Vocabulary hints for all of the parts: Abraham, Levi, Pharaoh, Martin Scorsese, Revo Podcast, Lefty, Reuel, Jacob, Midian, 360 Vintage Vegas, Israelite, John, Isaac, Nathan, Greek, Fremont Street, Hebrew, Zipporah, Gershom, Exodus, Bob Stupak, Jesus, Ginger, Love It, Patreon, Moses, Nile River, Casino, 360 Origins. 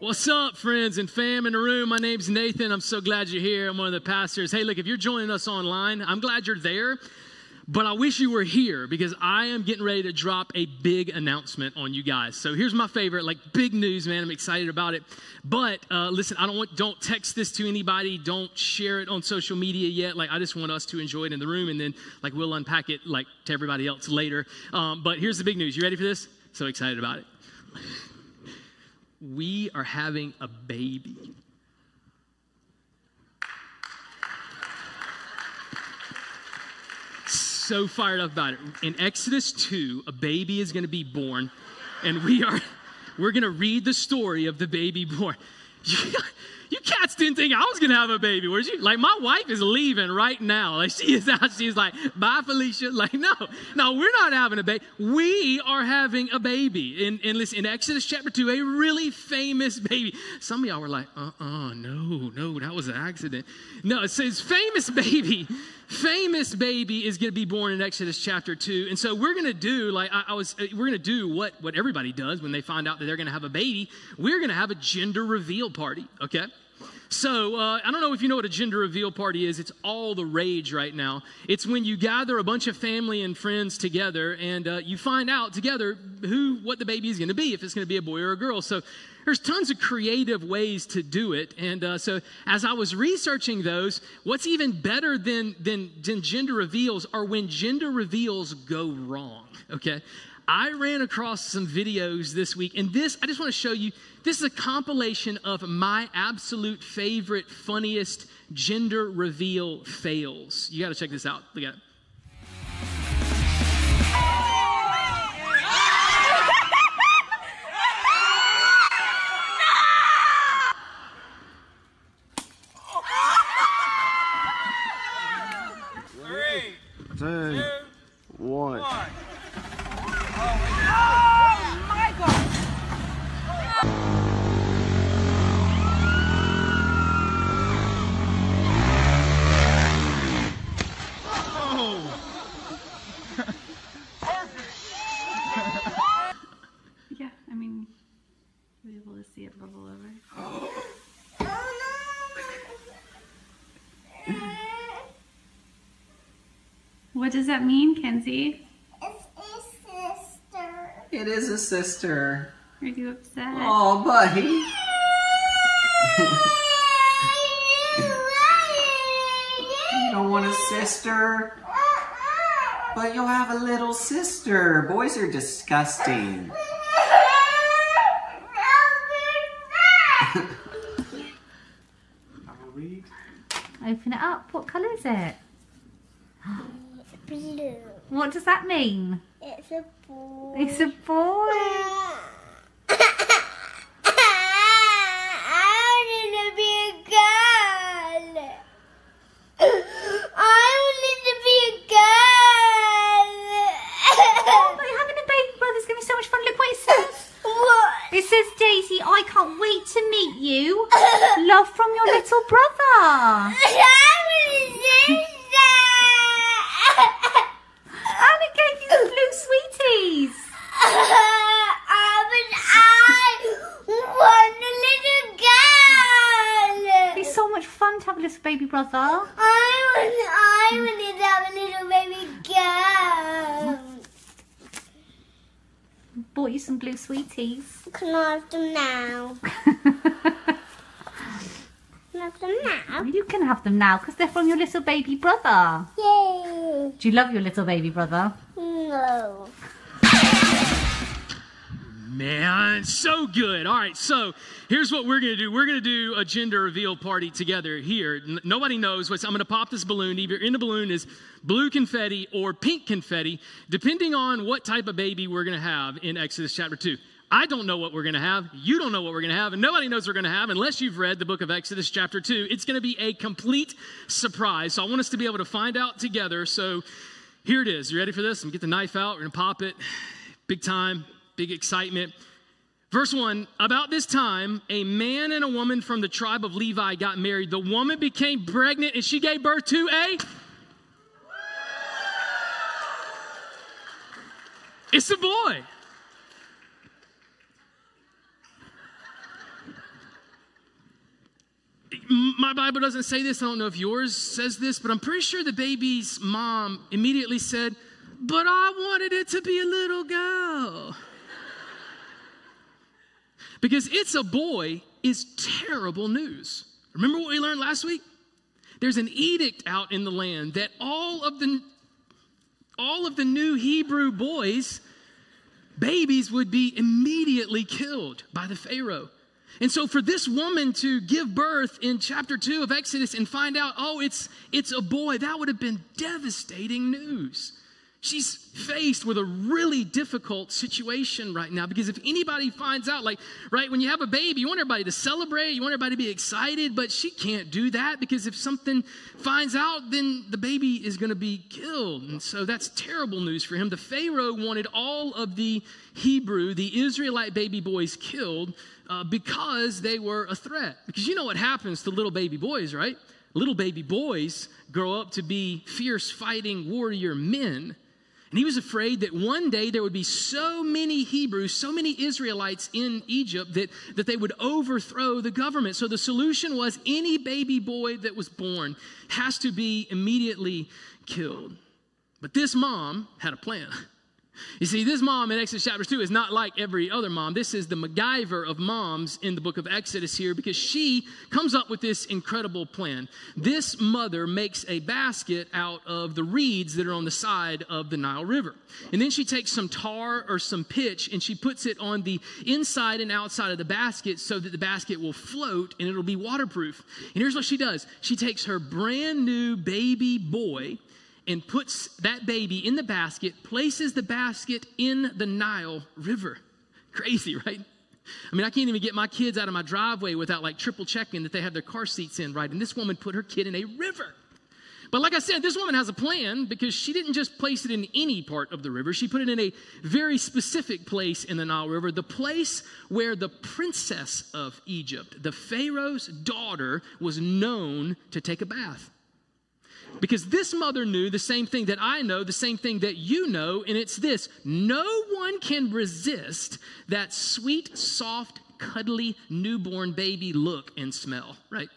What's up, friends and fam in the room? My name's Nathan. I'm so glad you're here. I'm one of the pastors. Hey, look, if you're joining us online, I'm glad you're there, but I wish you were here because I am getting ready to drop a big announcement on you guys. So here's my favorite, big news, man. I'm excited about it. But listen, don't text this to anybody. Don't share it on social media yet. I just want us to enjoy it in the room, and then we'll unpack it to everybody else later. But here's the big news. You ready for this? So excited about it. We are having a baby. So fired up about it. In Exodus 2, a baby is going to be born, and we're going to read the story of the baby born. You cats didn't think I was going to have a baby, were you? My wife is leaving right now. She is out. She's bye, Felicia. No, we're not having a baby. We are having a baby. And listen, in Exodus chapter 2, a really famous baby. Some of y'all were no, that was an accident. No, it says famous baby is going to be born in Exodus chapter 2. And so we're going to do, we're going to do what everybody does when they find out that they're going to have a baby. We're going to have a gender reveal party, okay? So I don't know if you know what a gender reveal party is. It's all the rage right now. It's when you gather a bunch of family and friends together, and you find out together what the baby is going to be, if it's going to be a boy or a girl. So there's tons of creative ways to do it. And so as I was researching those, what's even better than gender reveals are when gender reveals go wrong, okay? I ran across some videos this week, and I just want to show you, this is a compilation of my absolute favorite, funniest gender reveal fails. You got to check this out. Look at it. What does that mean, Kenzie? It's a sister. It is a sister. Are you upset? Oh, buddy. You don't want a sister, but you'll have a little sister. Boys are disgusting. Open it up. What color is it? Blue. What does that mean? It's a boy. It's a boy. I wanted to be a girl. I wanted to be a girl. Oh, but having a baby brother's going to be so much fun. Look what it says. What? It says, Daisy, I can't wait to meet you. Love from your little brother. Brother. I wanted to have a little baby girl. Bought you some blue sweeties. Can I have them now? Can I have them now? You can have them now because they're from your little baby brother. Yay! Do you love your little baby brother? No. Man, so good. All right, so here's what we're going to do. We're going to do a gender reveal party together here. Nobody knows I'm going to pop this balloon. Either in the balloon is blue confetti or pink confetti, depending on what type of baby we're going to have in Exodus chapter 2. I don't know what we're going to have. You don't know what we're going to have. And nobody knows what we're going to have unless you've read the book of Exodus chapter 2. It's going to be a complete surprise. So I want us to be able to find out together. So here it is. You ready for this? I'm going to get the knife out. We're going to pop it. Big time. Big excitement. Verse 1, about this time, a man and a woman from the tribe of Levi got married. The woman became pregnant and she gave birth to a... It's a boy. My Bible doesn't say this. I don't know if yours says this, but I'm pretty sure the baby's mom immediately said, but I wanted it to be a little girl. Because it's a boy is terrible news. Remember what we learned last week? There's an edict out in the land that all of the new Hebrew boys, babies would be immediately killed by the Pharaoh. And so for this woman to give birth in chapter 2 of Exodus and find out, oh, it's a boy, that would have been devastating news. She's faced with a really difficult situation right now because if anybody finds out, like, right, when you have a baby, you want everybody to celebrate, you want everybody to be excited, but she can't do that because if something finds out, then the baby is going to be killed. And so that's terrible news for him. The Pharaoh wanted all of the Hebrew, the Israelite baby boys killed because they were a threat. Because you know what happens to little baby boys, right? Little baby boys grow up to be fierce fighting warrior men. And he was afraid that one day there would be so many Hebrews, so many Israelites in Egypt that they would overthrow the government. So the solution was any baby boy that was born has to be immediately killed. But this mom had a plan. You see, this mom in Exodus chapter 2 is not like every other mom. This is the MacGyver of moms in the book of Exodus here because she comes up with this incredible plan. This mother makes a basket out of the reeds that are on the side of the Nile River. And then she takes some tar or some pitch and she puts it on the inside and outside of the basket so that the basket will float and it'll be waterproof. And here's what she does. She takes her brand new baby boy and puts that baby in the basket, places the basket in the Nile River. Crazy, right? I mean, I can't even get my kids out of my driveway without like triple checking that they have their car seats in, right? And this woman put her kid in a river. But like I said, this woman has a plan because she didn't just place it in any part of the river. She put it in a very specific place in the Nile River, the place where the princess of Egypt, the Pharaoh's daughter, was known to take a bath. Because this mother knew the same thing that I know, the same thing that you know, and it's this. No one can resist that sweet, soft, cuddly, newborn baby look and smell, right?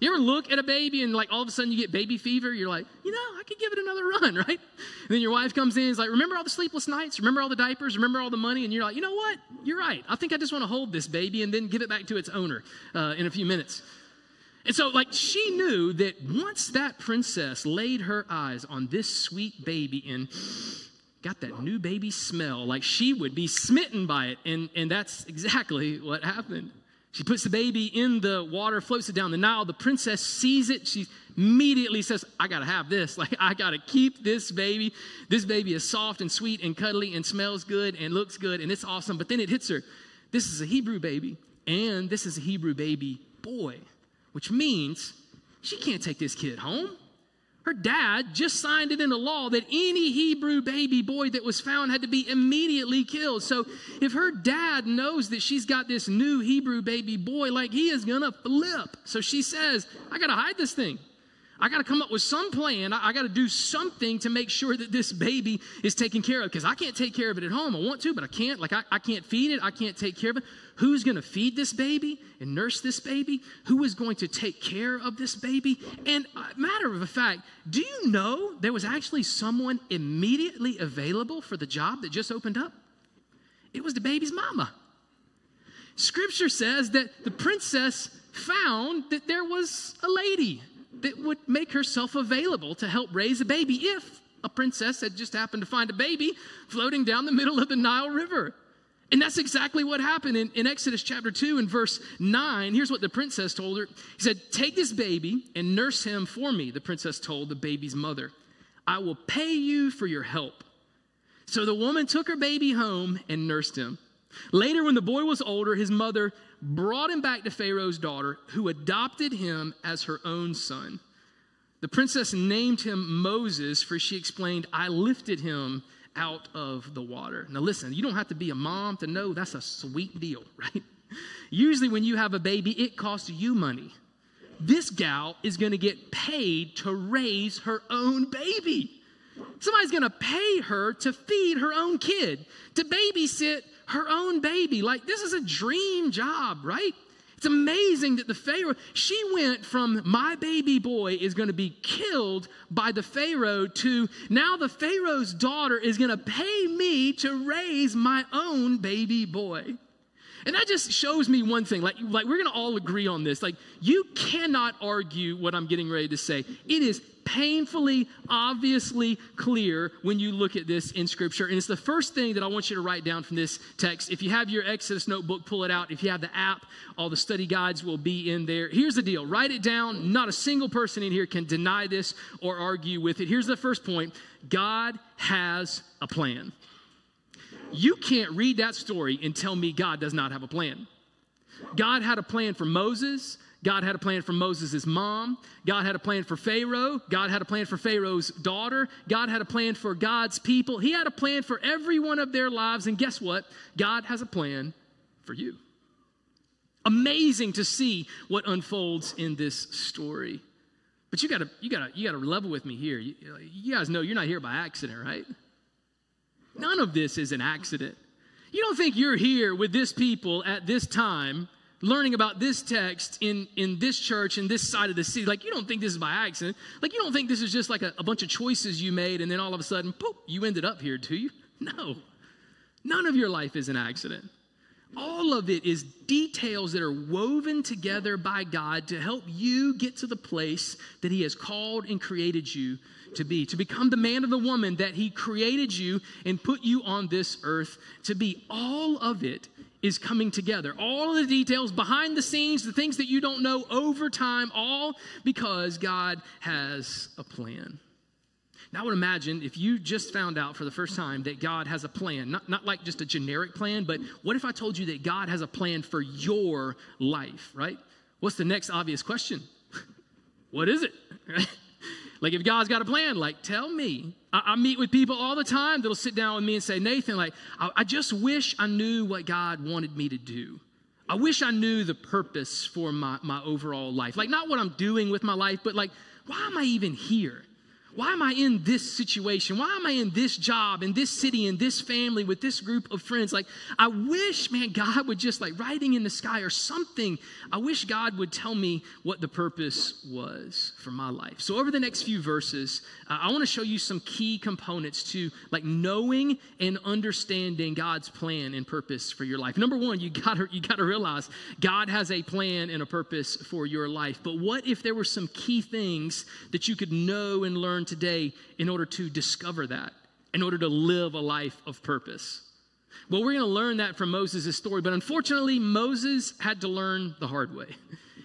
You ever look at a baby and like all of a sudden you get baby fever? You're like, you know, I could give it another run, right? And then your wife comes in and is like, remember all the sleepless nights? Remember all the diapers? Remember all the money? And you're like, you know what? You're right. I think I just want to hold this baby and then give it back to its owner in a few minutes. And so, like, she knew that once that princess laid her eyes on this sweet baby and got that new baby smell, like, she would be smitten by it. And that's exactly what happened. She puts the baby in the water, floats it down the Nile. The princess sees it. She immediately says, I got to have this. Like, I got to keep this baby. This baby is soft and sweet and cuddly and smells good and looks good, and it's awesome. But then it hits her. This is a Hebrew baby, and this is a Hebrew baby boy. Which means she can't take this kid home. Her dad just signed it into law that any Hebrew baby boy that was found had to be immediately killed. So if her dad knows that she's got this new Hebrew baby boy, like he is going to flip. So she says, I got to hide this thing. I got to come up with some plan. I got to do something to make sure that this baby is taken care of because I can't take care of it at home. I want to, but I can't. Like, I can't feed it. I can't take care of it. Who's going to feed this baby and nurse this baby? Who is going to take care of this baby? And matter of fact, do you know there was actually someone immediately available for the job that just opened up? It was the baby's mama. Scripture says that the princess found that there was a lady that would make herself available to help raise a baby if a princess had just happened to find a baby floating down the middle of the Nile River. And that's exactly what happened in Exodus chapter 2 and verse 9. Here's what the princess told her. He said, take this baby and nurse him for me, the princess told the baby's mother. I will pay you for your help. So the woman took her baby home and nursed him. Later, when the boy was older, his mother brought him back to Pharaoh's daughter, who adopted him as her own son. The princess named him Moses, for she explained, I lifted him out of the water. Now listen, you don't have to be a mom to know that's a sweet deal, right? Usually when you have a baby, it costs you money. This gal is going to get paid to raise her own baby. Somebody's going to pay her to feed her own kid, to babysit her own baby. Like, this is a dream job, right? It's amazing that the Pharaoh, she went from my baby boy is going to be killed by the Pharaoh to now the Pharaoh's daughter is going to pay me to raise my own baby boy. And that just shows me one thing. Like we're going to all agree on this. Like, you cannot argue what I'm getting ready to say. It is painfully, obviously clear when you look at this in Scripture. And it's the first thing that I want you to write down from this text. If you have your Exodus notebook, pull it out. If you have the app, all the study guides will be in there. Here's the deal. Write it down. Not a single person in here can deny this or argue with it. Here's the first point. God has a plan. You can't read that story and tell me God does not have a plan. God had a plan for Moses. God had a plan for Moses' mom. God had a plan for Pharaoh. God had a plan for Pharaoh's daughter. God had a plan for God's people. He had a plan for every one of their lives. And guess what? God has a plan for you. Amazing to see what unfolds in this story. But you gotta level with me here. You guys know you're not here by accident, right? None of this is an accident. You don't think you're here with this people at this time, learning about this text in this church, in this side of the city. Like, you don't think this is by accident. Like, you don't think this is just like a bunch of choices you made and then all of a sudden, poof, you ended up here, do you? No. None of your life is an accident. All of it is details that are woven together by God to help you get to the place that He has called and created you to be, to become the man or the woman that He created you and put you on this earth to be. All of it is coming together. All of the details behind the scenes, the things that you don't know over time, all because God has a plan. Now, I would imagine if you just found out for the first time that God has a plan, not like just a generic plan, but what if I told you that God has a plan for your life, right? What's the next obvious question? What is it? Right? Like, if God's got a plan, like, tell me. I meet with people all the time that'll sit down with me and say, Nathan, like, I just wish I knew what God wanted me to do. I wish I knew the purpose for my overall life. Like, not what I'm doing with my life, but like, why am I even here? Why am I in this situation? Why am I in this job, in this city, in this family, with this group of friends? Like, I wish, man, God would just, like, writing in the sky or something. I wish God would tell me what the purpose was for my life. So over the next few verses, I want to show you some key components to, like, knowing and understanding God's plan and purpose for your life. Number one, you gotta realize God has a plan and a purpose for your life. But what if there were some key things that you could know and learn today in order to discover that, in order to live a life of purpose? Well, we're going to learn that from Moses' story, but unfortunately, Moses had to learn the hard way.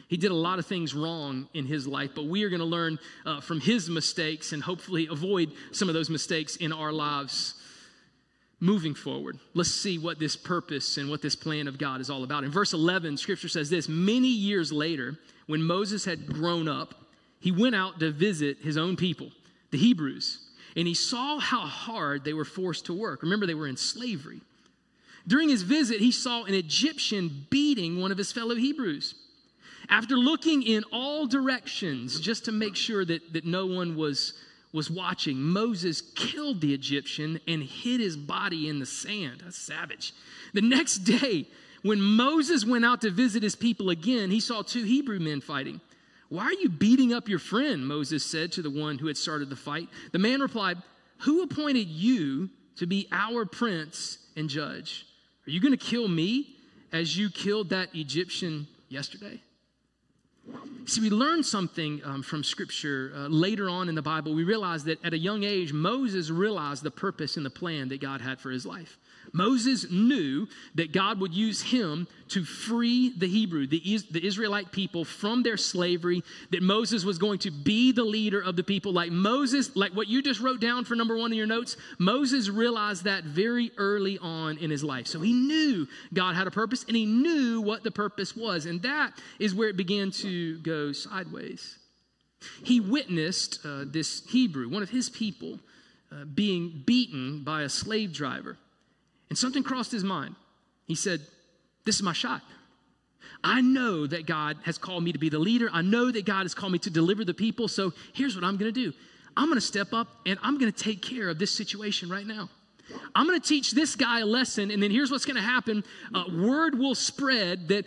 He did a lot of things wrong in his life, but we are going to learn from his mistakes and hopefully avoid some of those mistakes in our lives moving forward. Let's see what this purpose and what this plan of God is all about. In verse 11, Scripture says this: many years later, when Moses had grown up, he went out to visit his own people, the Hebrews, and he saw how hard they were forced to work. Remember, they were in slavery. During his visit, he saw an Egyptian beating one of his fellow Hebrews. After looking in all directions, just to make sure that no one was watching, Moses killed the Egyptian and hid his body in the sand. That's savage. The next day, when Moses went out to visit his people again, he saw two Hebrew men fighting. Why are you beating up your friend? Moses said to the one who had started the fight. The man replied, who appointed you to be our prince and judge? Are you going to kill me as you killed that Egyptian yesterday? See, we learn something from Scripture later on in the Bible. We realize that at a young age, Moses realized the purpose and the plan that God had for his life. Moses knew that God would use him to free the Hebrew, the Israelite people from their slavery, that Moses was going to be the leader of the people. Like Moses, like what you just wrote down for number one in your notes, Moses realized that very early on in his life. So he knew God had a purpose and he knew what the purpose was. And that is where it began to go sideways. He witnessed this Hebrew, one of his people, being beaten by a slave driver. And something crossed his mind. He said, this is my shot. I know that God has called me to be the leader. I know that God has called me to deliver the people. So here's what I'm going to do. I'm going to step up and I'm going to take care of this situation right now. I'm going to teach this guy a lesson. And then here's what's going to happen. Word will spread that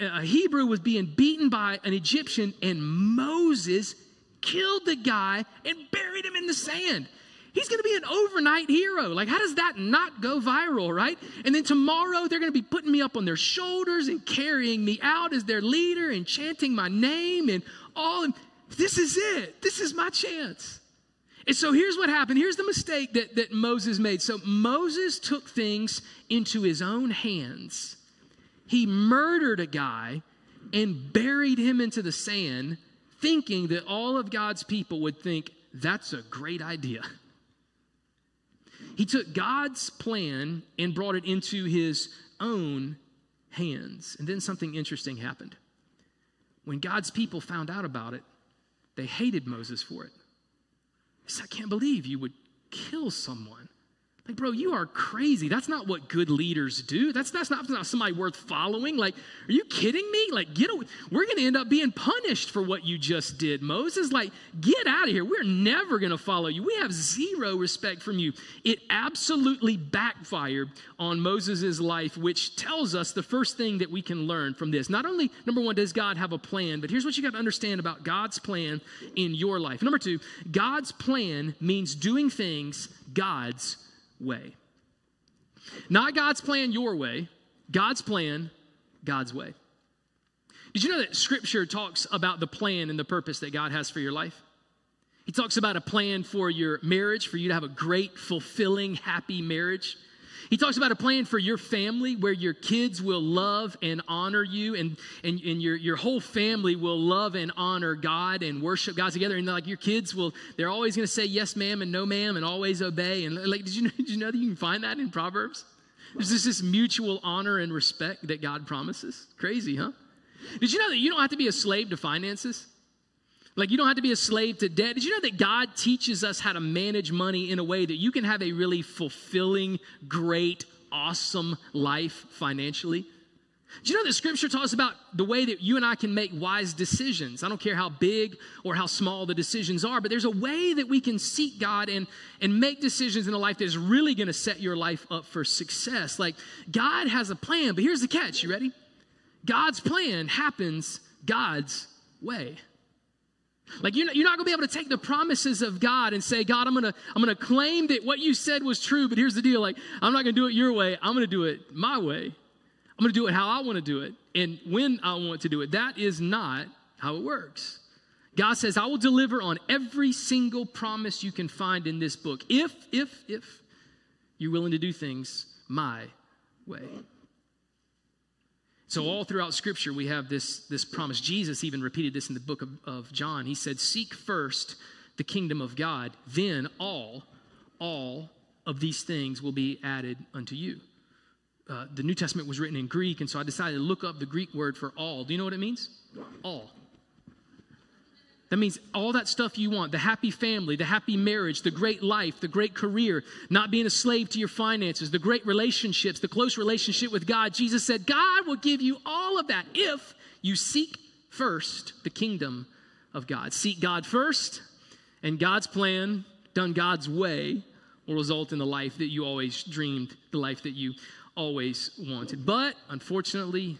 a Hebrew was being beaten by an Egyptian, and Moses killed the guy and buried him in the sand. He's going to be an overnight hero. Like, how does that not go viral, right? And then tomorrow they're going to be putting me up on their shoulders and carrying me out as their leader and chanting my name and all. And this is it. This is my chance. And so here's what happened. Here's the mistake that Moses made. So Moses took things into his own hands. He murdered a guy and buried him into the sand, thinking that all of God's people would think, that's a great idea. He took God's plan and brought it into his own hands. And then something interesting happened. When God's people found out about it, they hated Moses for it. They said, I can't believe you would kill someone. Like, bro, you are crazy. That's not what good leaders do. That's not somebody worth following. Like, are you kidding me? Like, get away. We're going to end up being punished for what you just did, Moses. Like, get out of here. We're never going to follow you. We have zero respect from you. It absolutely backfired on Moses' life, which tells us the first thing that we can learn from this. Not only, number one, does God have a plan, but here's what you got to understand about God's plan in your life. Number two, God's plan means doing things God's way. Not God's plan your way, God's plan, God's way. Did you know that Scripture talks about the plan and the purpose that God has for your life? He talks about a plan for your marriage, for you to have a great, fulfilling, happy marriage. He talks about a plan for your family where your kids will love and honor you, and your whole family will love and honor God and worship God together. And like your kids will, they're always going to say yes, ma'am, and no, ma'am, and always obey. And like, did you know that you can find that in Proverbs? There's just this mutual honor and respect that God promises. Crazy, huh? Did you know that you don't have to be a slave to finances? Like, you don't have to be a slave to debt. Did you know that God teaches us how to manage money in a way that you can have a really fulfilling, great, awesome life financially? Do you know that Scripture talks about the way that you and I can make wise decisions? I don't care how big or how small the decisions are, but there's a way that we can seek God and make decisions in a life that is really going to set your life up for success. Like, God has a plan, but here's the catch. You ready? God's plan happens God's way. Like, you're not going to be able to take the promises of God and say, God, I'm going to claim that what you said was true, but here's the deal. Like, I'm not going to do it your way. I'm going to do it my way. I'm going to do it how I want to do it and when I want to do it. That is not how it works. God says, I will deliver on every single promise you can find in this book if you're willing to do things my way. So all throughout Scripture, we have this promise. Jesus even repeated this in the book of John. He said, seek first the kingdom of God, then all of these things will be added unto you. The New Testament was written in Greek, and so I decided to look up the Greek word for all. Do you know what it means? All. That means all that stuff you want, the happy family, the happy marriage, the great life, the great career, not being a slave to your finances, the great relationships, the close relationship with God. Jesus said, God will give you all of that if you seek first the kingdom of God. Seek God first, and God's plan, done God's way, will result in the life that you always dreamed, the life that you always wanted. But unfortunately,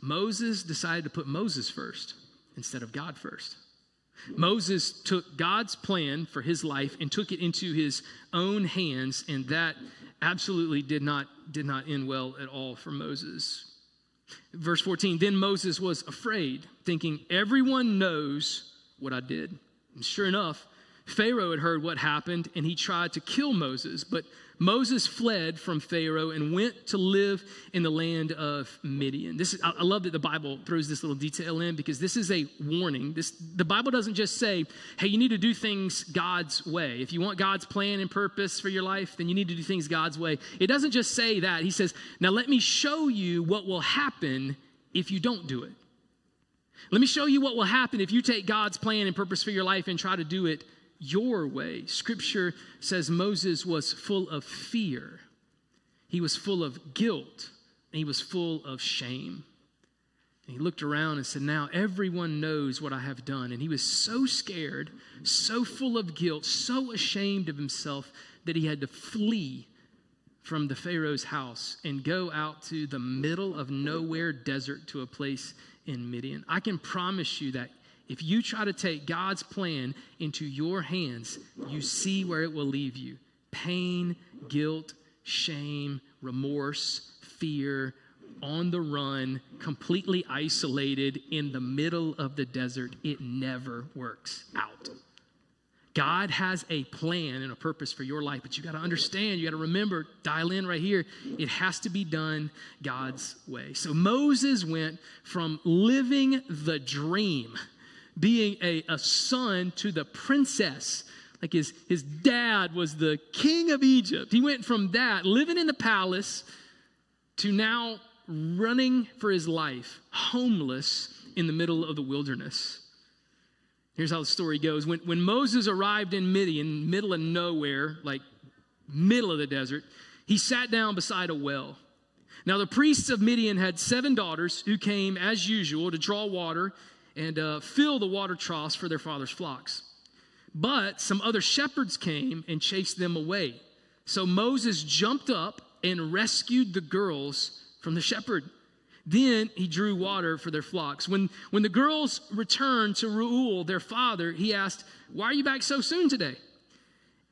Moses decided to put Moses first instead of God first. Moses took God's plan for his life and took it into his own hands, and that absolutely did not end well at all for Moses. Verse 14, then Moses was afraid, thinking, everyone knows what I did. And sure enough, Pharaoh had heard what happened, and he tried to kill Moses, but Moses fled from Pharaoh and went to live in the land of Midian. I love that the Bible throws this little detail in, because this is a warning. The Bible doesn't just say, hey, you need to do things God's way. If you want God's plan and purpose for your life, then you need to do things God's way. It doesn't just say that. He says, now let me show you what will happen if you don't do it. Let me show you what will happen if you take God's plan and purpose for your life and try to do it your way. Scripture says Moses was full of fear. He was full of guilt, and he was full of shame. And he looked around and said, now everyone knows what I have done. And he was so scared, so full of guilt, so ashamed of himself that he had to flee from the Pharaoh's house and go out to the middle of nowhere desert to a place in Midian. I can promise you that if you try to take God's plan into your hands, you see where it will leave you. Pain, guilt, shame, remorse, fear, on the run, completely isolated in the middle of the desert. It never works out. God has a plan and a purpose for your life, but you got to understand, you got to remember, dial in right here. It has to be done God's way. So Moses went from living the dream, being a son to the princess. Like his dad was the king of Egypt. He went from that, living in the palace, to now running for his life, homeless in the middle of the wilderness. Here's how the story goes. When Moses arrived in Midian, middle of nowhere, like middle of the desert, he sat down beside a well. Now the priests of Midian had 7 daughters who came, as usual, to draw water and fill the water troughs for their father's flocks. But some other shepherds came and chased them away. So Moses jumped up and rescued the girls from the shepherd. Then he drew water for their flocks. When the girls returned to Reuel, their father, he asked, why are you back so soon today?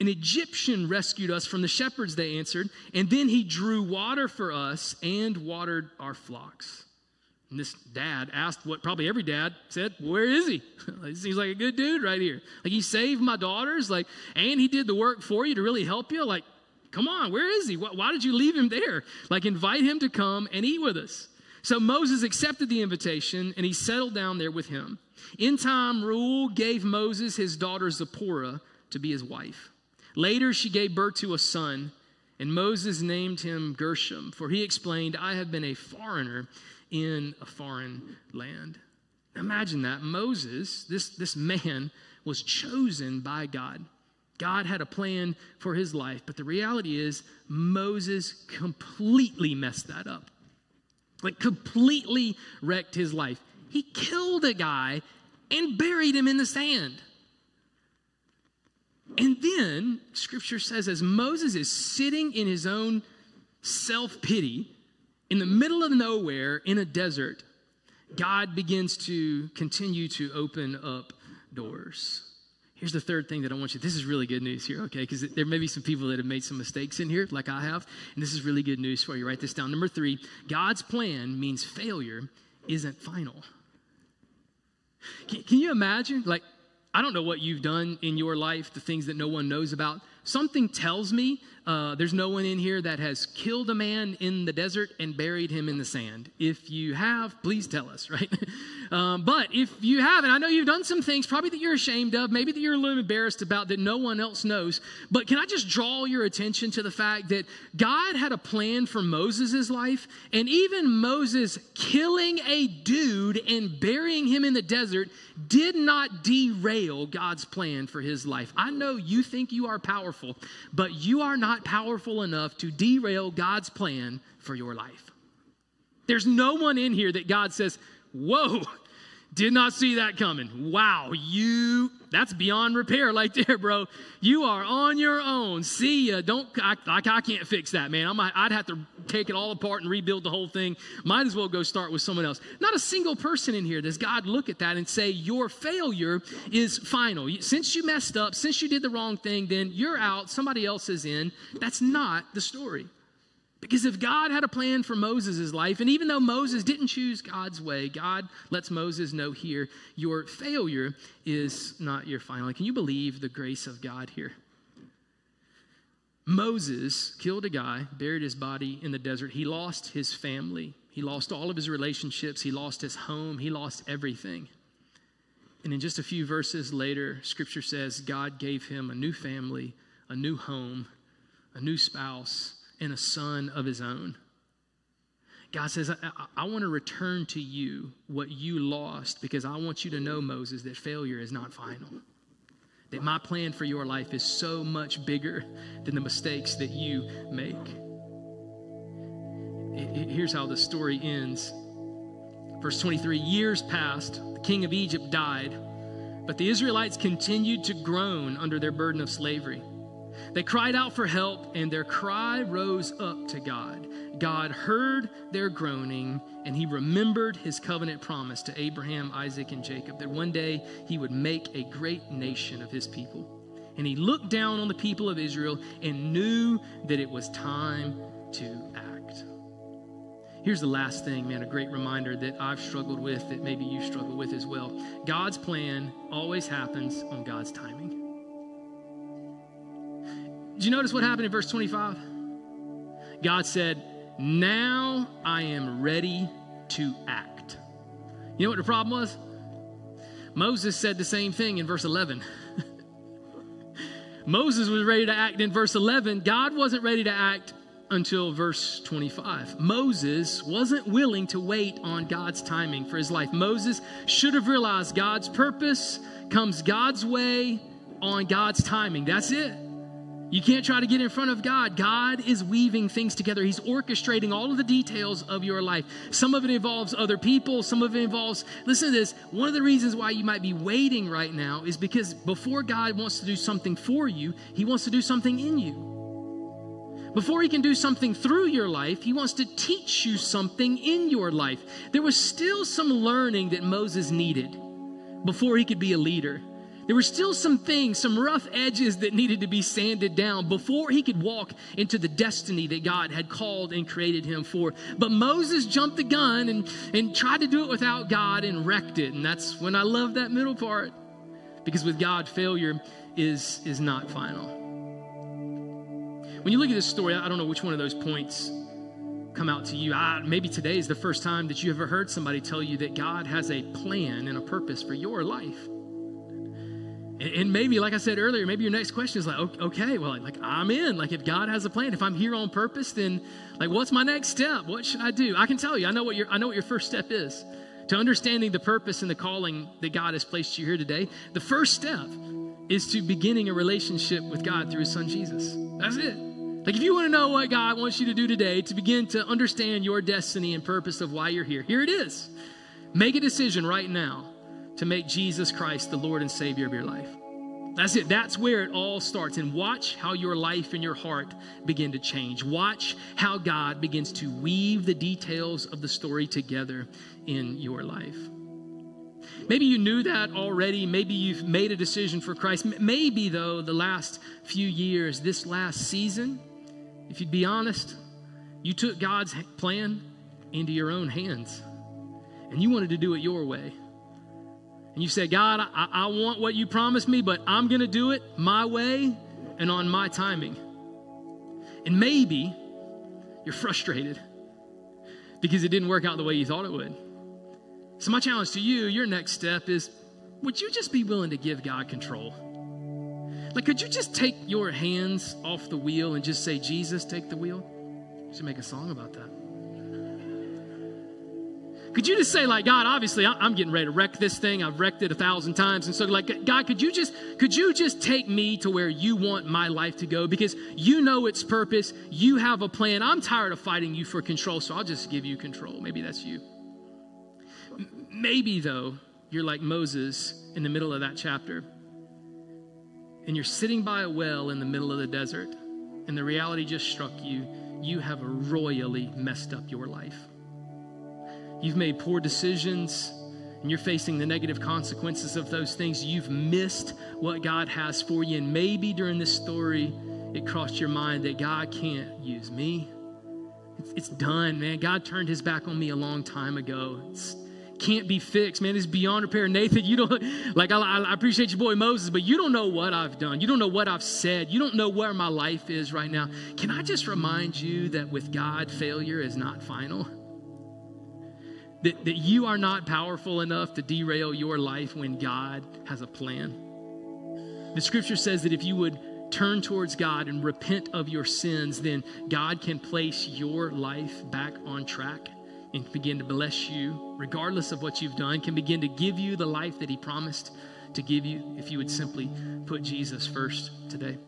An Egyptian rescued us from the shepherds, they answered. And then he drew water for us and watered our flocks. And this dad asked what probably every dad said, where is he? He seems like a good dude right here. Like, he saved my daughters, like, and he did the work for you to really help you. Like, come on, where is he? Why did you leave him there? Like, invite him to come and eat with us. So Moses accepted the invitation, and he settled down there with him. In time, Reuel gave Moses his daughter Zipporah to be his wife. Later, she gave birth to a son, and Moses named him Gershom, for he explained, I have been a foreigner in a foreign land. Imagine that. Moses, this man, was chosen by God. God had a plan for his life, but the reality is Moses completely messed that up. Like, completely wrecked his life. He killed a guy and buried him in the sand. And then Scripture says, as Moses is sitting in his own self-pity in the middle of nowhere in a desert, God begins to continue to open up doors. Here's the third thing that I want you. This is really good news here, okay? Because there may be some people that have made some mistakes in here, like I have, and this is really good news for you. Write this down. Number 3, God's plan means failure isn't final. Can you imagine? Like, I don't know what you've done in your life, the things that no one knows about. Something tells me there's no one in here that has killed a man in the desert and buried him in the sand. If you have, please tell us, right? But if you haven't, I know you've done some things probably that you're ashamed of, maybe that you're a little embarrassed about, that no one else knows. But can I just draw your attention to the fact that God had a plan for Moses' life, and even Moses killing a dude and burying him in the desert did not derail God's plan for his life. I know you think you are powerful, but you are not powerful enough to derail God's plan for your life. There's no one in here that God says, whoa, did not see that coming. Wow, that's beyond repair right there, bro. You are on your own. See ya. I can't fix that, man. I'd have to take it all apart and rebuild the whole thing. Might as well go start with someone else. Not a single person in here does God look at that and say, your failure is final. Since you messed up, since you did the wrong thing, then you're out, somebody else is in. That's not the story. Because if God had a plan for Moses' life, and even though Moses didn't choose God's way, God lets Moses know here, your failure is not your final. Can you believe the grace of God here? Moses killed a guy, buried his body in the desert. He lost his family. He lost all of his relationships. He lost his home. He lost everything. And in just a few verses later, Scripture says God gave him a new family, a new home, a new spouse, and a son of his own. God says, I want to return to you what you lost, because I want you to know, Moses, that failure is not final. That my plan for your life is so much bigger than the mistakes that you make. Here's how the story ends. Verse 23, years passed, the king of Egypt died, but the Israelites continued to groan under their burden of slavery. They cried out for help, and their cry rose up to God. God heard their groaning, and he remembered his covenant promise to Abraham, Isaac, and Jacob, that one day he would make a great nation of his people. And he looked down on the people of Israel and knew that it was time to act. Here's the last thing, man, a great reminder that I've struggled with, that maybe you struggle with as well. God's plan always happens on God's timing. Do you notice what happened in verse 25? God said, now I am ready to act. You know what the problem was? Moses said the same thing in verse 11. Moses was ready to act in verse 11. God wasn't ready to act until verse 25. Moses wasn't willing to wait on God's timing for his life. Moses should have realized God's purpose comes God's way on God's timing. That's it. You can't try to get in front of God. God is weaving things together. He's orchestrating all of the details of your life. Some of it involves other people. Some of it involves, listen to this, one of the reasons why you might be waiting right now is because before God wants to do something for you, he wants to do something in you. Before he can do something through your life, he wants to teach you something in your life. There was still some learning that Moses needed before he could be a leader. There were still some things, some rough edges that needed to be sanded down before he could walk into the destiny that God had called and created him for. But Moses jumped the gun and tried to do it without God and wrecked it. And that's when I love that middle part, because with God, failure is not final. When you look at this story, I don't know which one of those points come out to you. Maybe today is the first time that you ever heard somebody tell you that God has a plan and a purpose for your life. And maybe, like I said earlier, maybe your next question is like, okay, well, like I'm in. Like if God has a plan, if I'm here on purpose, then like what's my next step? What should I do? I can tell you, I know what your first step is. To understanding the purpose and the calling that God has placed you here today, the first step is to beginning a relationship with God through his son Jesus. That's it. Like if you want to know what God wants you to do today to begin to understand your destiny and purpose of why you're here, here it is. Make a decision right now to make Jesus Christ the Lord and Savior of your life. That's it. That's where it all starts. And watch how your life and your heart begin to change. Watch how God begins to weave the details of the story together in your life. Maybe you knew that already. Maybe you've made a decision for Christ. Maybe, though, the last few years, this last season, if you'd be honest, you took God's plan into your own hands. And you wanted to do it your way. And you said, God, I want what you promised me, but I'm going to do it my way and on my timing. And maybe you're frustrated because it didn't work out the way you thought it would. So my challenge to you, your next step is, would you just be willing to give God control? Like, could you just take your hands off the wheel and just say, Jesus, take the wheel? You should make a song about that. Could you just say, like, God, obviously, I'm getting ready to wreck this thing. I've wrecked it 1,000 times. And so, like, God, could you just take me to where you want my life to go? Because you know its purpose. You have a plan. I'm tired of fighting you for control, so I'll just give you control. Maybe that's you. Maybe, though, you're like Moses in the middle of that chapter, and you're sitting by a well in the middle of the desert, and the reality just struck you. You have royally messed up your life. You've made poor decisions, and you're facing the negative consequences of those things. You've missed what God has for you, and maybe during this story, it crossed your mind that God can't use me. It's done, man. God turned his back on me a long time ago. It's can't be fixed, man. It's beyond repair. Nathan, you don't, like, I appreciate your boy Moses, but you don't know what I've done. You don't know what I've said. You don't know where my life is right now. Can I just remind you that with God, failure is not final? That you are not powerful enough to derail your life when God has a plan. The scripture says that if you would turn towards God and repent of your sins, then God can place your life back on track and begin to bless you, regardless of what you've done, can begin to give you the life that he promised to give you if you would simply put Jesus first today.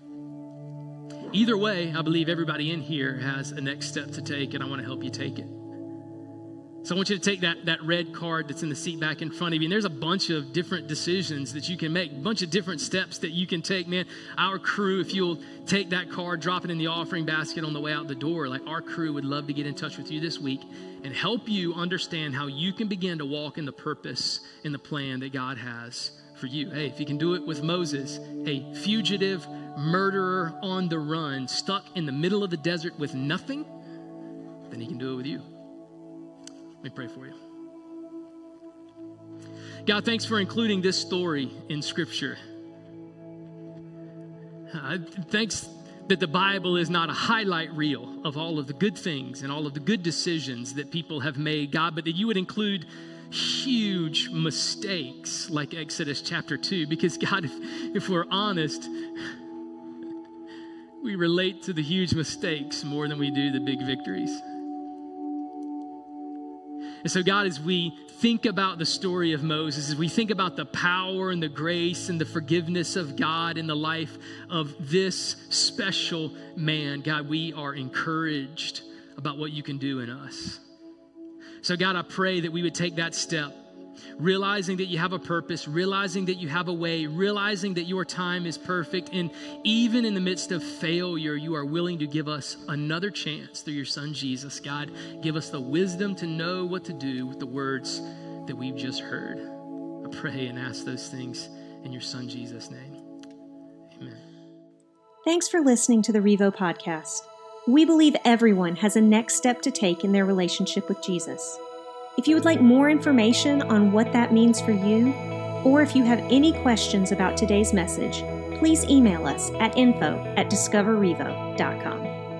Either way, I believe everybody in here has a next step to take, and I want to help you take it. So I want you to take that red card that's in the seat back in front of you. And there's a bunch of different decisions that you can make, a bunch of different steps that you can take. Man, our crew, if you'll take that card, drop it in the offering basket on the way out the door, like our crew would love to get in touch with you this week and help you understand how you can begin to walk in the purpose and the plan that God has for you. Hey, if you can do it with Moses, a fugitive murderer on the run, stuck in the middle of the desert with nothing, then he can do it with you. Let me pray for you. God, thanks for including this story in Scripture. Thanks that the Bible is not a highlight reel of all of the good things and all of the good decisions that people have made, God, but that you would include huge mistakes like Exodus chapter 2. Because, God, if we're honest, we relate to the huge mistakes more than we do the big victories. And so, God, as we think about the story of Moses, as we think about the power and the grace and the forgiveness of God in the life of this special man, God, we are encouraged about what you can do in us. So, God, I pray that we would take that step, realizing that you have a purpose, realizing that you have a way, realizing that your time is perfect, and even in the midst of failure, you are willing to give us another chance through your son, Jesus. God, give us the wisdom to know what to do with the words that we've just heard. I pray and ask those things in your son, Jesus' name. Amen. Thanks for listening to the Revo Podcast. We believe everyone has a next step to take in their relationship with Jesus. If you would like more information on what that means for you, or if you have any questions about today's message, please email us at info@discoverrevo.com.